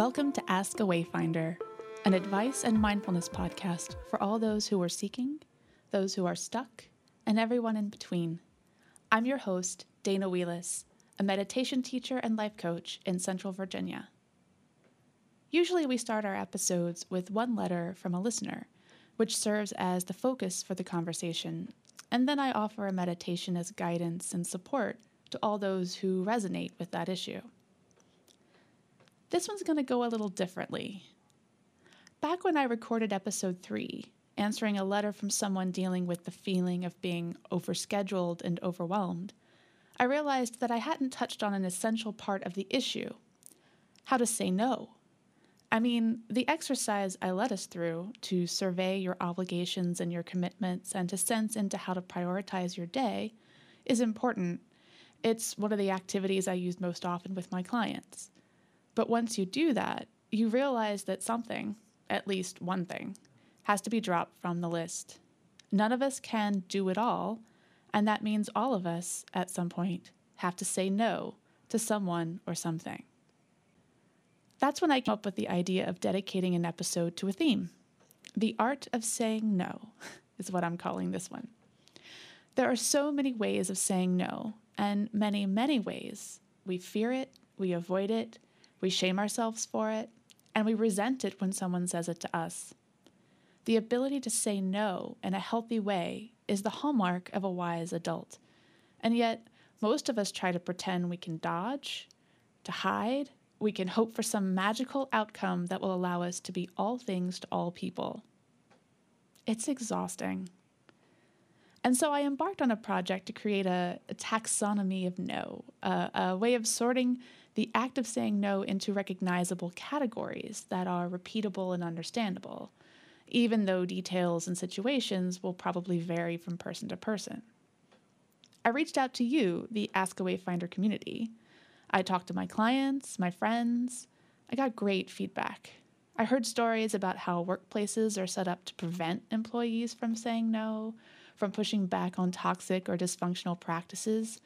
Welcome to Ask a Wayfinder, an advice and mindfulness podcast for all those who are seeking, those who are stuck, and everyone in between. I'm your host, Dana Wheelis, a meditation teacher and life coach in Central Virginia. Usually we start our episodes with one letter from a listener, which serves as the focus for the conversation, and then I offer a meditation as guidance and support to all those who resonate with that issue. This one's going to go a little differently. Back when I recorded episode 3, answering a letter from someone dealing with the feeling of being overscheduled and overwhelmed, I realized that I hadn't touched on an essential part of the issue, how to say no. I mean, the exercise I led us through to survey your obligations and your commitments and to sense into how to prioritize your day is important. It's one of the activities I use most often with my clients. But once you do that, you realize that something, at least one thing, has to be dropped from the list. None of us can do it all, and that means all of us, at some point, have to say no to someone or something. That's when I came up with the idea of dedicating an episode to a theme. The art of saying no is what I'm calling this one. There are so many ways of saying no, and many, many ways. We fear it, we avoid it, we shame ourselves for it, and we resent it when someone says it to us. The ability to say no in a healthy way is the hallmark of a wise adult. And yet, most of us try to pretend we can dodge, to hide, we can hope for some magical outcome that will allow us to be all things to all people. It's exhausting. And so I embarked on a project to create a taxonomy of no, a way of sorting the act of saying no into recognizable categories that are repeatable and understandable, even though details and situations will probably vary from person to person. I reached out to you, the Ask a Wayfinder community. I talked to my clients, my friends. I got great feedback. I heard stories about how workplaces are set up to prevent employees from saying no, from pushing back on toxic or dysfunctional practices.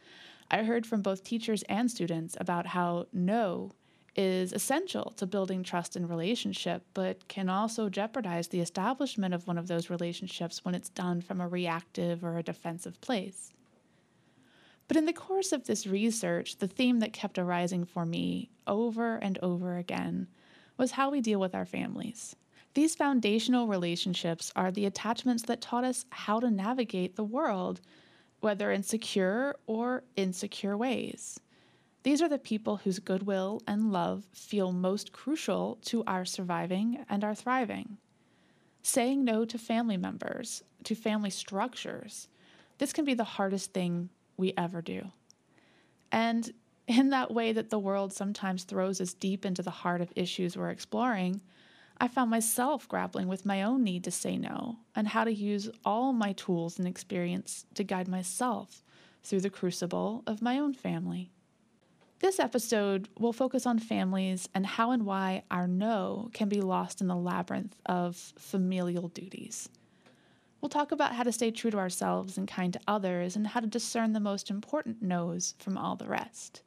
I heard from both teachers and students about how no is essential to building trust in relationship, but can also jeopardize the establishment of one of those relationships when it's done from a reactive or a defensive place. But in the course of this research, the theme that kept arising for me over and over again was how we deal with our families. These foundational relationships are the attachments that taught us how to navigate the world, whether in secure or insecure ways. These are the people whose goodwill and love feel most crucial to our surviving and our thriving. Saying no to family members, to family structures, this can be the hardest thing we ever do. And in that way that the world sometimes throws us deep into the heart of issues we're exploring, I found myself grappling with my own need to say no and how to use all my tools and experience to guide myself through the crucible of my own family. This episode will focus on families and how and why our no can be lost in the labyrinth of familial duties. We'll talk about how to stay true to ourselves and kind to others and how to discern the most important no's from all the rest.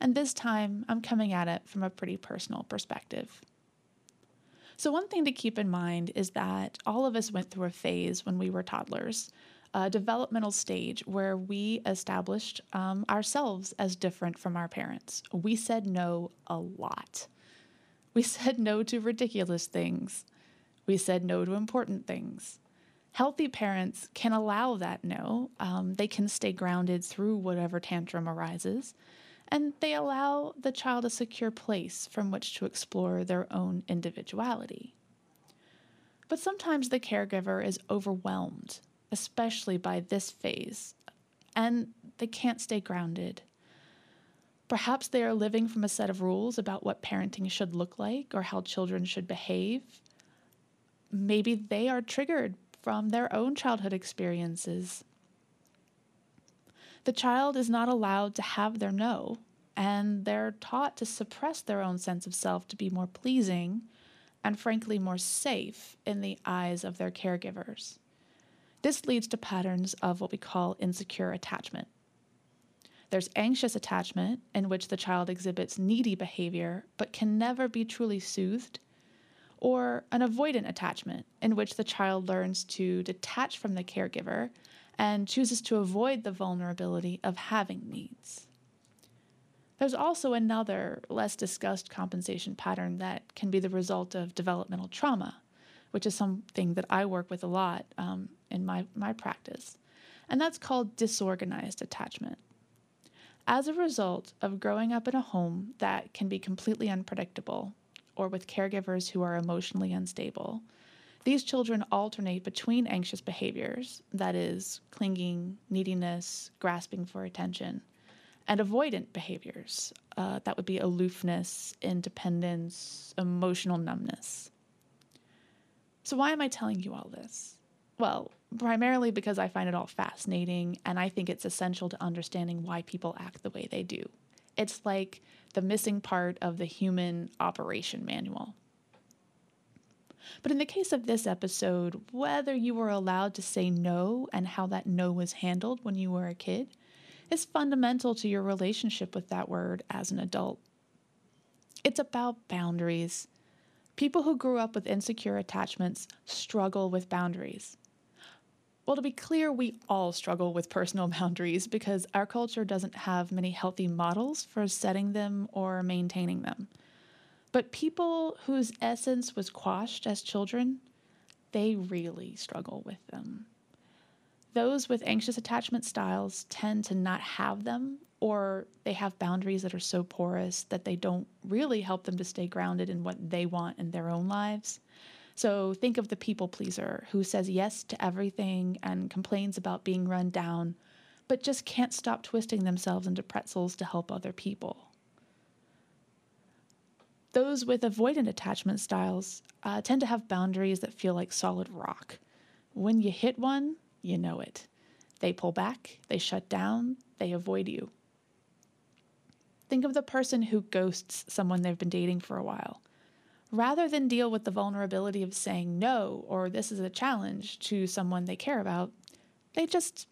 And this time, I'm coming at it from a pretty personal perspective. So one thing to keep in mind is that all of us went through a phase when we were toddlers, a developmental stage where we established ourselves as different from our parents. We said no a lot. We said no to ridiculous things. We said no to important things. Healthy parents can allow that no. They can stay grounded through whatever tantrum arises, and they allow the child a secure place from which to explore their own individuality. But sometimes the caregiver is overwhelmed, especially by this phase, and they can't stay grounded. Perhaps they are living from a set of rules about what parenting should look like or how children should behave. Maybe they are triggered from their own childhood experiences. The child is not allowed to have their no, and they're taught to suppress their own sense of self to be more pleasing and, frankly, more safe in the eyes of their caregivers. This leads to patterns of what we call insecure attachment. There's anxious attachment, in which the child exhibits needy behavior but can never be truly soothed, or an avoidant attachment, in which the child learns to detach from the caregiver and chooses to avoid the vulnerability of having needs. There's also another, less discussed compensation pattern that can be the result of developmental trauma, which is something that I work with a lot in my practice, and that's called disorganized attachment. As a result of growing up in a home that can be completely unpredictable, or with caregivers who are emotionally unstable, these children alternate between anxious behaviors, that is, clinging, neediness, grasping for attention, and avoidant behaviors, that would be aloofness, independence, emotional numbness. So why am I telling you all this? Well, primarily because I find it all fascinating, and I think it's essential to understanding why people act the way they do. It's like the missing part of the human operation manual. But in the case of this episode, whether you were allowed to say no and how that no was handled when you were a kid is fundamental to your relationship with that word as an adult. It's about boundaries. People who grew up with insecure attachments struggle with boundaries. Well, to be clear, we all struggle with personal boundaries because our culture doesn't have many healthy models for setting them or maintaining them. But people whose essence was quashed as children, they really struggle with them. Those with anxious attachment styles tend to not have them, or they have boundaries that are so porous that they don't really help them to stay grounded in what they want in their own lives. So think of the people pleaser who says yes to everything and complains about being run down, but just can't stop twisting themselves into pretzels to help other people. Those with avoidant attachment styles tend to have boundaries that feel like solid rock. When you hit one, you know it. They pull back, they shut down, they avoid you. Think of the person who ghosts someone they've been dating for a while. Rather than deal with the vulnerability of saying no or this is a challenge to someone they care about, they just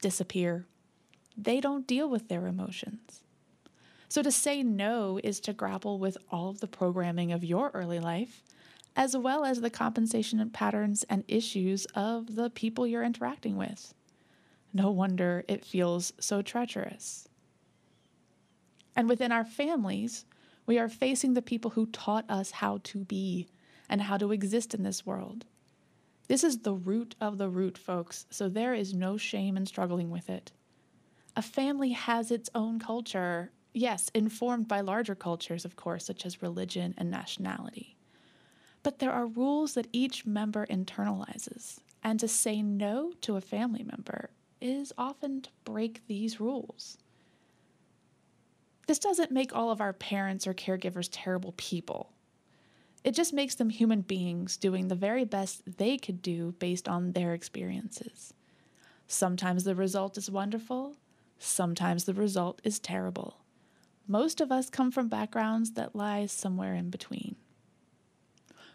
disappear. They don't deal with their emotions. So to say no is to grapple with all of the programming of your early life, as well as the compensation patterns and issues of the people you're interacting with. No wonder it feels so treacherous. And within our families, we are facing the people who taught us how to be and how to exist in this world. This is the root of the root, folks, so there is no shame in struggling with it. A family has its own culture, yes, informed by larger cultures, of course, such as religion and nationality. But there are rules that each member internalizes, and to say no to a family member is often to break these rules. This doesn't make all of our parents or caregivers terrible people. It just makes them human beings doing the very best they could do based on their experiences. Sometimes the result is wonderful, sometimes the result is terrible. Most of us come from backgrounds that lie somewhere in between.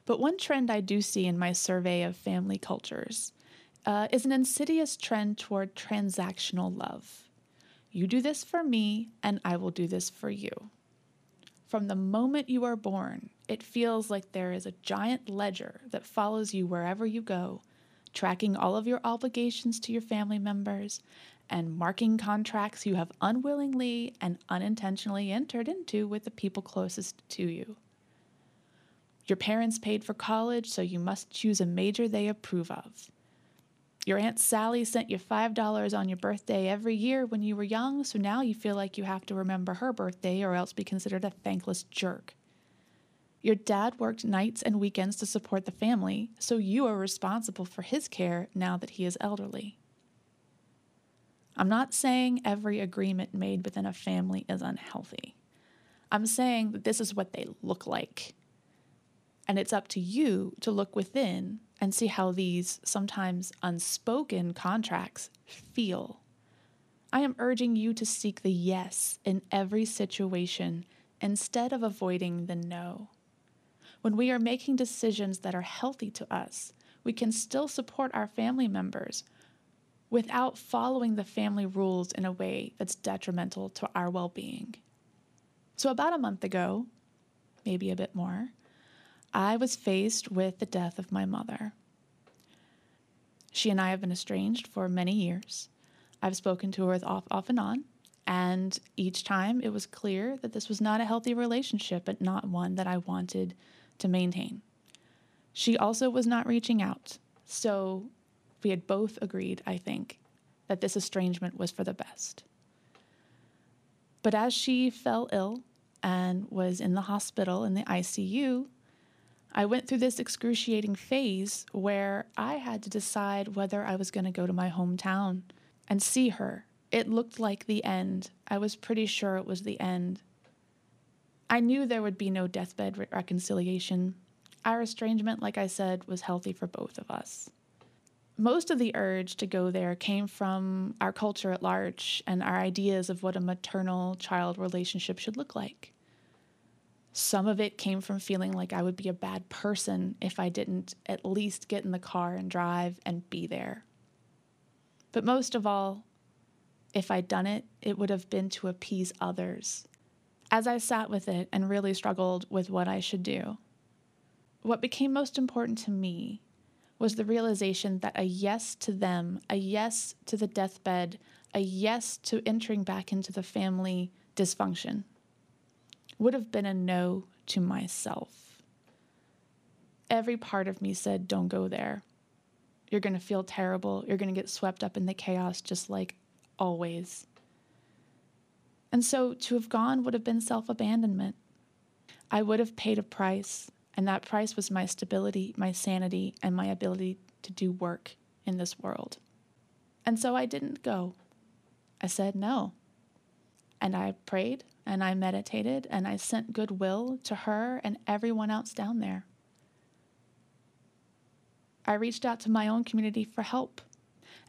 But one trend I do see in my survey of family cultures is an insidious trend toward transactional love. You do this for me, and I will do this for you. From the moment you are born, it feels like there is a giant ledger that follows you wherever you go, tracking all of your obligations to your family members and marking contracts you have unwillingly and unintentionally entered into with the people closest to you. Your parents paid for college, so you must choose a major they approve of. Your Aunt Sally sent you $5 on your birthday every year when you were young, so now you feel like you have to remember her birthday or else be considered a thankless jerk. Your dad worked nights and weekends to support the family, so you are responsible for his care now that he is elderly. I'm not saying every agreement made within a family is unhealthy. I'm saying that this is what they look like. And it's up to you to look within and see how these sometimes unspoken contracts feel. I am urging you to seek the yes in every situation instead of avoiding the no. When we are making decisions that are healthy to us, we can still support our family members without following the family rules in a way that's detrimental to our well-being. So about a month ago, maybe a bit more, I was faced with the death of my mother. She and I have been estranged for many years. I've spoken to her off and on, and each time it was clear that this was not a healthy relationship, but not one that I wanted to maintain. She also was not reaching out, so we had both agreed, I think, that this estrangement was for the best. But as she fell ill and was in the hospital in the ICU, I went through this excruciating phase where I had to decide whether I was going to go to my hometown and see her. It looked like the end. I was pretty sure it was the end. I knew there would be no deathbed reconciliation. Our estrangement, like I said, was healthy for both of us. Most of the urge to go there came from our culture at large and our ideas of what a maternal-child relationship should look like. Some of it came from feeling like I would be a bad person if I didn't at least get in the car and drive and be there. But most of all, if I'd done it, it would have been to appease others. As I sat with it and really struggled with what I should do, what became most important to me was the realization that a yes to them, a yes to the deathbed, a yes to entering back into the family dysfunction would have been a no to myself. Every part of me said, don't go there. You're going to feel terrible. You're going to get swept up in the chaos just like always. And so to have gone would have been self-abandonment. I would have paid a price, and that price was my stability, my sanity, and my ability to do work in this world. And so I didn't go. I said no. And I prayed, and I meditated, and I sent goodwill to her and everyone else down there. I reached out to my own community for help.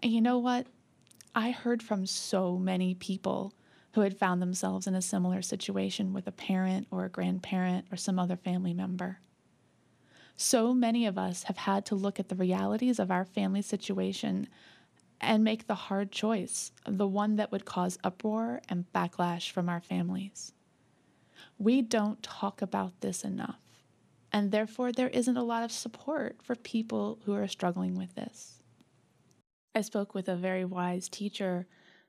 And you know what? I heard from so many people who had found themselves in a similar situation with a parent or a grandparent or some other family member. So many of us have had to look at the realities of our family situation and make the hard choice, the one that would cause uproar and backlash from our families. We don't talk about this enough, and therefore there isn't a lot of support for people who are struggling with this. I spoke with a very wise teacher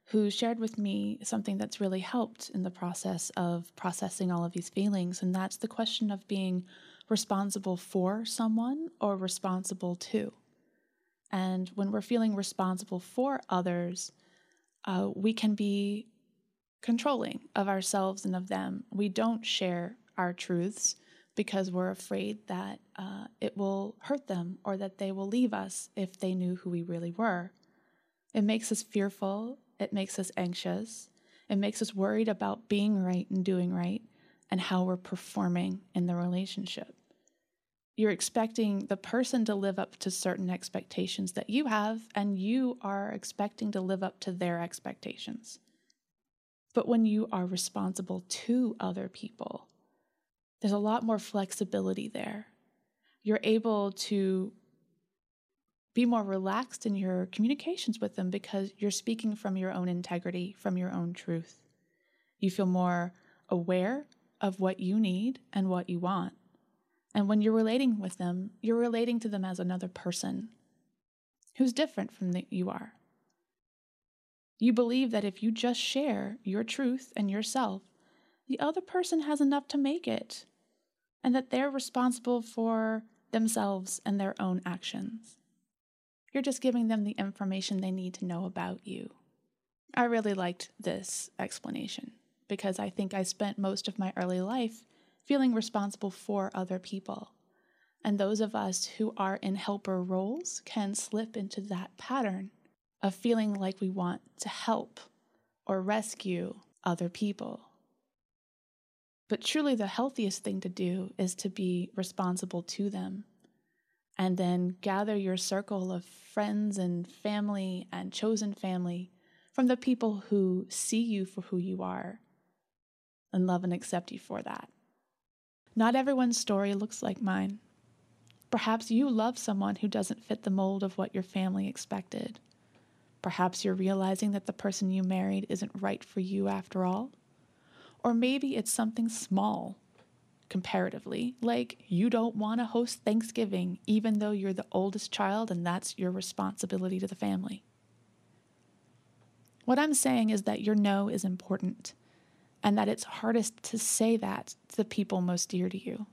who shared with me something that's really helped in the process of processing all of these feelings, and that's the question of being responsible for someone or responsible to. And when we're feeling responsible for others, we can be controlling of ourselves and of them. We don't share our truths because we're afraid that it will hurt them or that they will leave us if they knew who we really were. It makes us fearful. It makes us anxious. It makes us worried about being right and doing right and how we're performing in the relationship. You're expecting the person to live up to certain expectations that you have, and you are expecting to live up to their expectations. But when you are responsible to other people, there's a lot more flexibility there. You're able to be more relaxed in your communications with them because you're speaking from your own integrity, from your own truth. You feel more aware of what you need and what you want. And when you're relating with them, you're relating to them as another person who's different from that you are. You believe that if you just share your truth and yourself, the other person has enough to make it, and that they're responsible for themselves and their own actions. You're just giving them the information they need to know about you. I really liked this explanation because I think I spent most of my early life feeling responsible for other people. And those of us who are in helper roles can slip into that pattern of feeling like we want to help or rescue other people. But truly the healthiest thing to do is to be responsible to them and then gather your circle of friends and family and chosen family from the people who see you for who you are and love and accept you for that. Not everyone's story looks like mine. Perhaps you love someone who doesn't fit the mold of what your family expected. Perhaps you're realizing that the person you married isn't right for you after all. Or maybe it's something small, comparatively, like you don't want to host Thanksgiving even though you're the oldest child and that's your responsibility to the family. What I'm saying is that your no is important and that it's hardest to say that to the people most dear to you.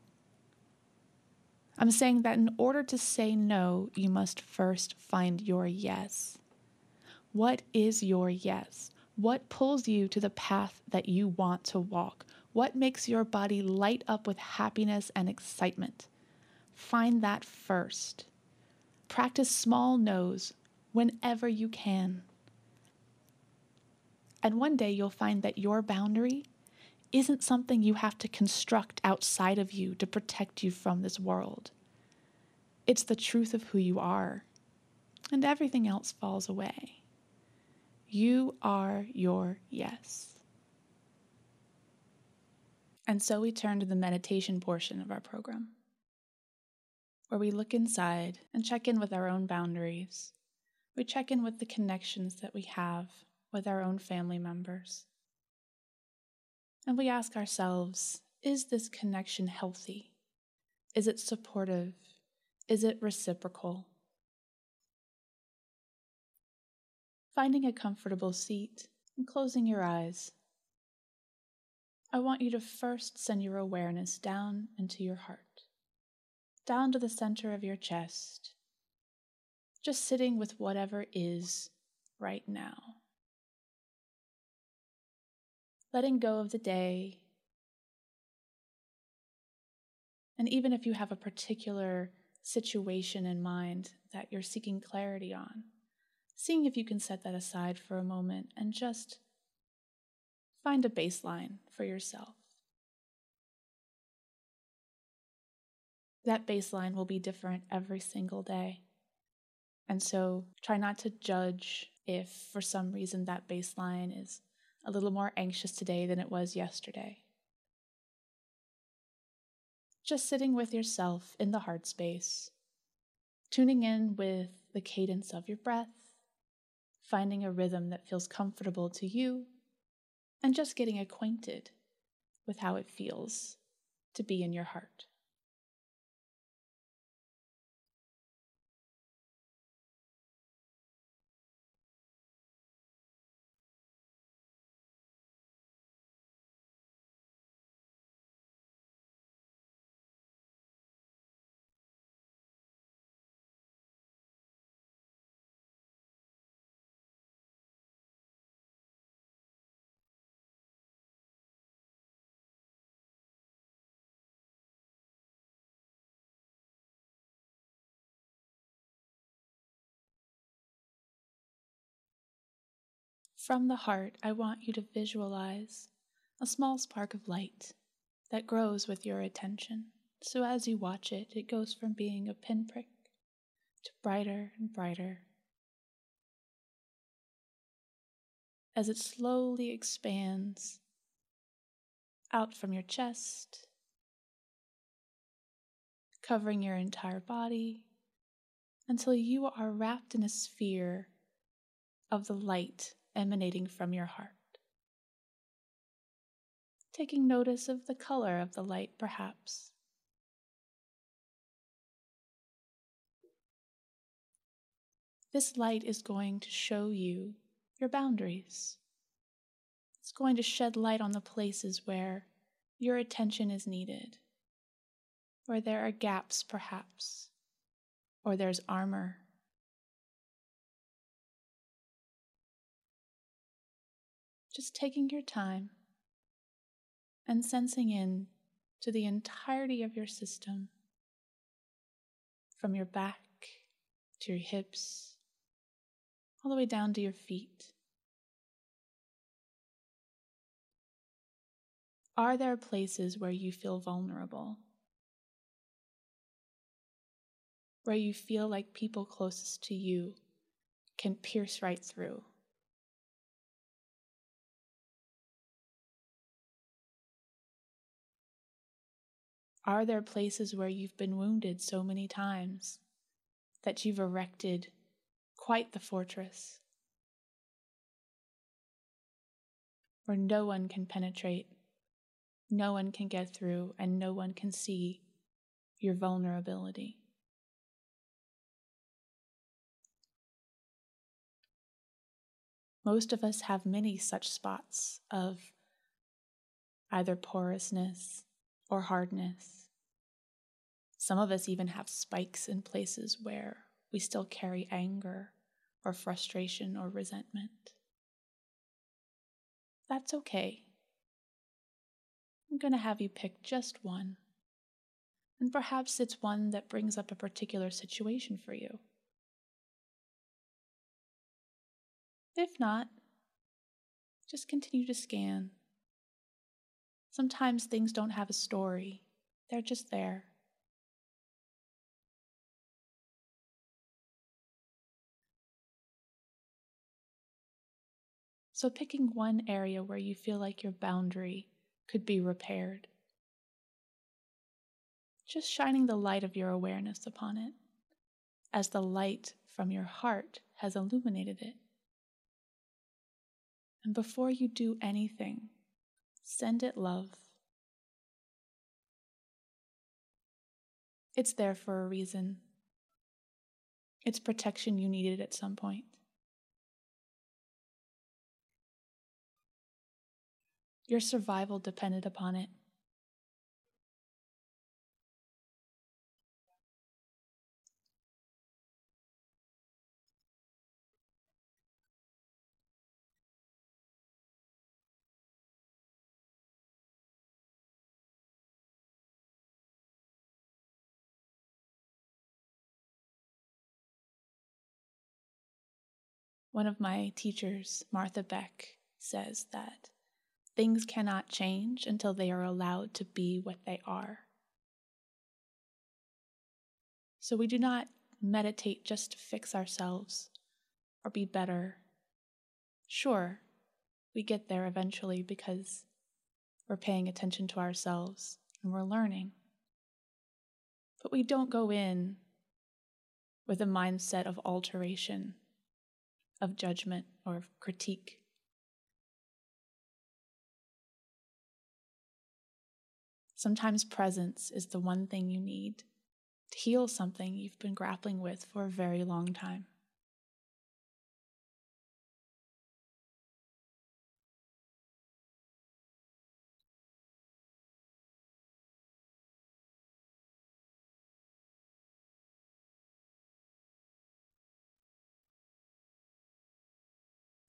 I'm saying that in order to say no, you must first find your yes. What is your yes? What pulls you to the path that you want to walk? What makes your body light up with happiness and excitement? Find that first. Practice small no's whenever you can. And one day you'll find that your boundary isn't something you have to construct outside of you to protect you from this world. It's the truth of who you are, and everything else falls away. You are your yes. And so we turn to the meditation portion of our program, where we look inside and check in with our own boundaries. We check in with the connections that we have with our own family members. And we ask ourselves, is this connection healthy? Is it supportive? Is it reciprocal? Finding a comfortable seat and closing your eyes, I want you to first send your awareness down into your heart, down to the center of your chest, just sitting with whatever is right now. Letting go of the day, and even if you have a particular situation in mind that you're seeking clarity on, seeing if you can set that aside for a moment and just find a baseline for yourself. That baseline will be different every single day. And so try not to judge if for some reason that baseline is a little more anxious today than it was yesterday. Just sitting with yourself in the heart space, tuning in with the cadence of your breath, finding a rhythm that feels comfortable to you, and just getting acquainted with how it feels to be in your heart. From the heart, I want you to visualize a small spark of light that grows with your attention. So as you watch it, it goes from being a pinprick to brighter and brighter. As it slowly expands out from your chest, covering your entire body, until you are wrapped in a sphere of the light emanating from your heart. Taking notice of the color of the light, perhaps. This light is going to show you your boundaries. It's going to shed light on the places where your attention is needed, where there are gaps, perhaps, or there's armor. Just taking your time and sensing in to the entirety of your system, from your back to your hips, all the way down to your feet. Are there places where you feel vulnerable? Where you feel like people closest to you can pierce right through? Are there places where you've been wounded so many times that you've erected quite the fortress where no one can penetrate, no one can get through, and no one can see your vulnerability. Most of us have many such spots of either porousness or hardness. Some of us even have spikes in places where we still carry anger or frustration or resentment. That's okay. I'm going to have you pick just one. And perhaps it's one that brings up a particular situation for you. If not, just continue to scan. Sometimes things don't have a story. They're just there. So picking one area where you feel like your boundary could be repaired. Just shining the light of your awareness upon it, as the light from your heart has illuminated it. And before you do anything, send it love. It's there for a reason. It's protection you needed at some point. Your survival depended upon it. One of my teachers, Martha Beck, says that things cannot change until they are allowed to be what they are. So we do not meditate just to fix ourselves or be better. Sure, we get there eventually because we're paying attention to ourselves and we're learning. But we don't go in with a mindset of alteration, of judgment, or of critique. Sometimes presence is the one thing you need to heal something you've been grappling with for a very long time.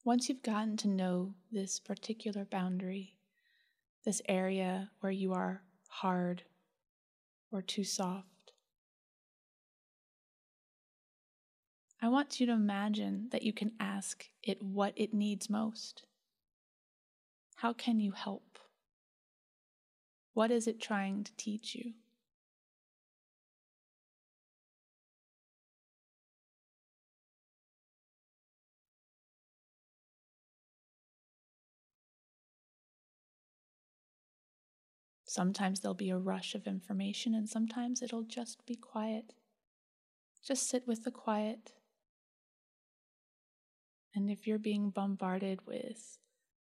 Once you've gotten to know this particular boundary, this area where you are hard or too soft, I want you to imagine that you can ask it what it needs most. How can you help? What is it trying to teach you? Sometimes there'll be a rush of information, and sometimes it'll just be quiet. Just sit with the quiet. And if you're being bombarded with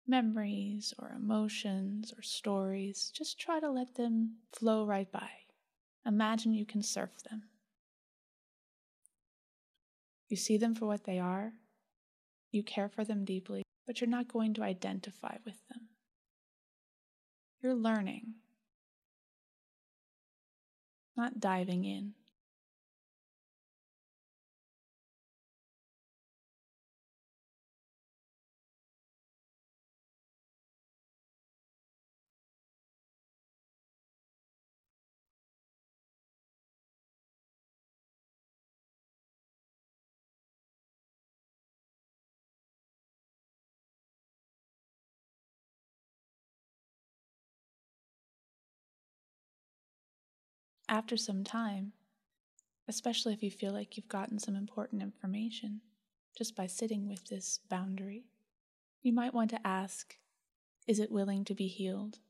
memories or emotions or stories, just try to let them flow right by. Imagine you can surf them. You see them for what they are. You care for them deeply, but you're not going to identify with them. You're learning, not diving in. After some time, especially if you feel like you've gotten some important information just by sitting with this boundary, you might want to ask, is it willing to be healed?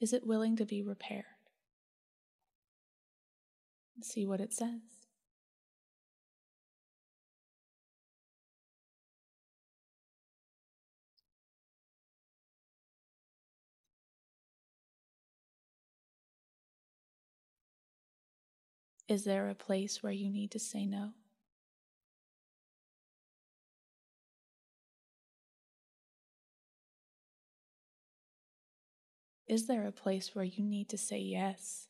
Is it willing to be repaired? And see what it says. Is there a place where you need to say no? Is there a place where you need to say yes?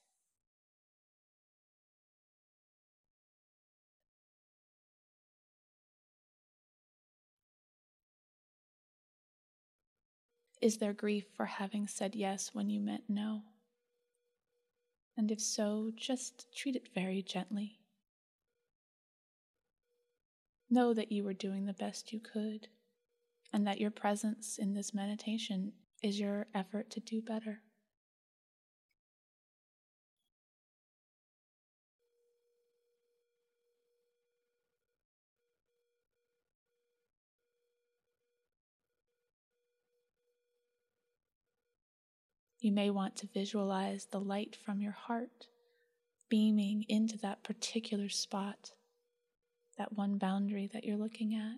Is there grief for having said yes when you meant no? And if so, just treat it very gently. Know that you were doing the best you could, and that your presence in this meditation is your effort to do better. You may want to visualize the light from your heart beaming into that particular spot, that one boundary that you're looking at,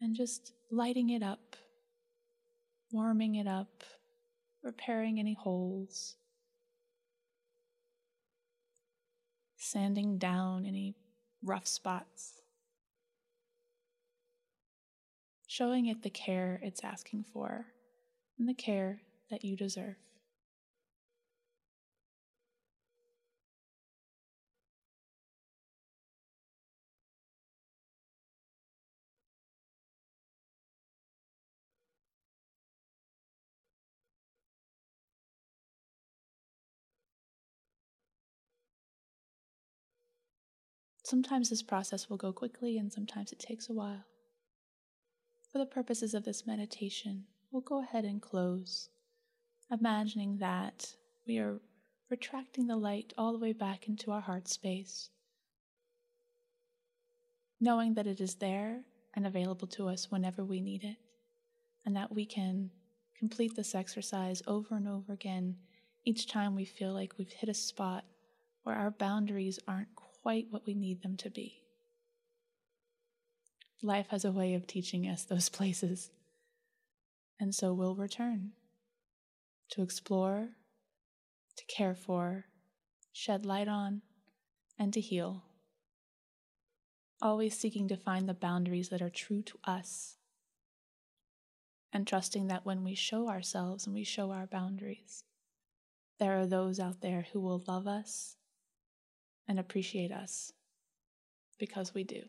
and just lighting it up, warming it up, repairing any holes, sanding down any rough spots, showing it the care it's asking for and the care that you deserve. Sometimes this process will go quickly, and sometimes it takes a while. For the purposes of this meditation, we'll go ahead and close, imagining that we are retracting the light all the way back into our heart space, knowing that it is there and available to us whenever we need it, and that we can complete this exercise over and over again each time we feel like we've hit a spot where our boundaries aren't quite what we need them to be. Life has a way of teaching us those places, and so we'll return to explore, to care for, shed light on, and to heal, always seeking to find the boundaries that are true to us, and trusting that when we show ourselves and we show our boundaries, there are those out there who will love us and appreciate us, because we do.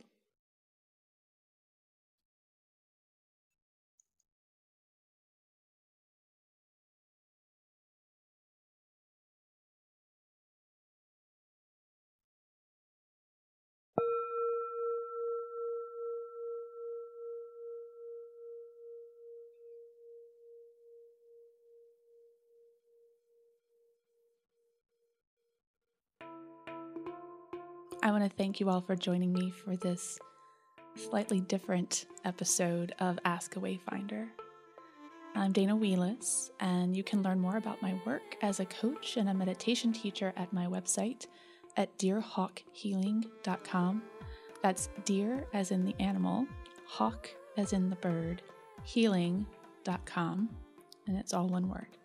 I want to thank you all for joining me for this slightly different episode of Ask a Wayfinder. I'm Dana Wheelis, and you can learn more about my work as a coach and a meditation teacher at my website at DeerHawkHealing.com. That's deer as in the animal, hawk as in the bird, healing.com, and it's all one word.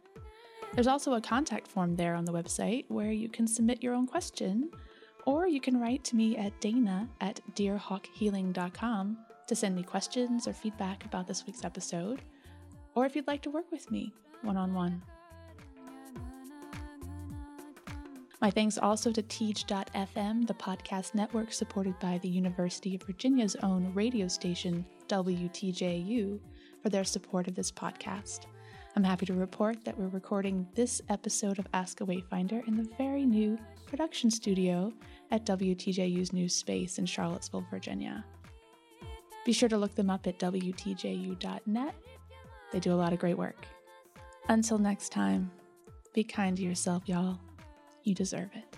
There's also a contact form there on the website where you can submit your own question, or you can write to me at dana@deerhawkhealing.com to send me questions or feedback about this week's episode, or if you'd like to work with me one-on-one. My thanks also to Teach.fm, the podcast network supported by the University of Virginia's own radio station, WTJU, for their support of this podcast. I'm happy to report that we're recording this episode of Ask a Wayfinder in the very new production studio at WTJU's new space in Charlottesville, Virginia. Be sure to look them up at WTJU.net. They do a lot of great work. Until next time, be kind to yourself, y'all. You deserve it.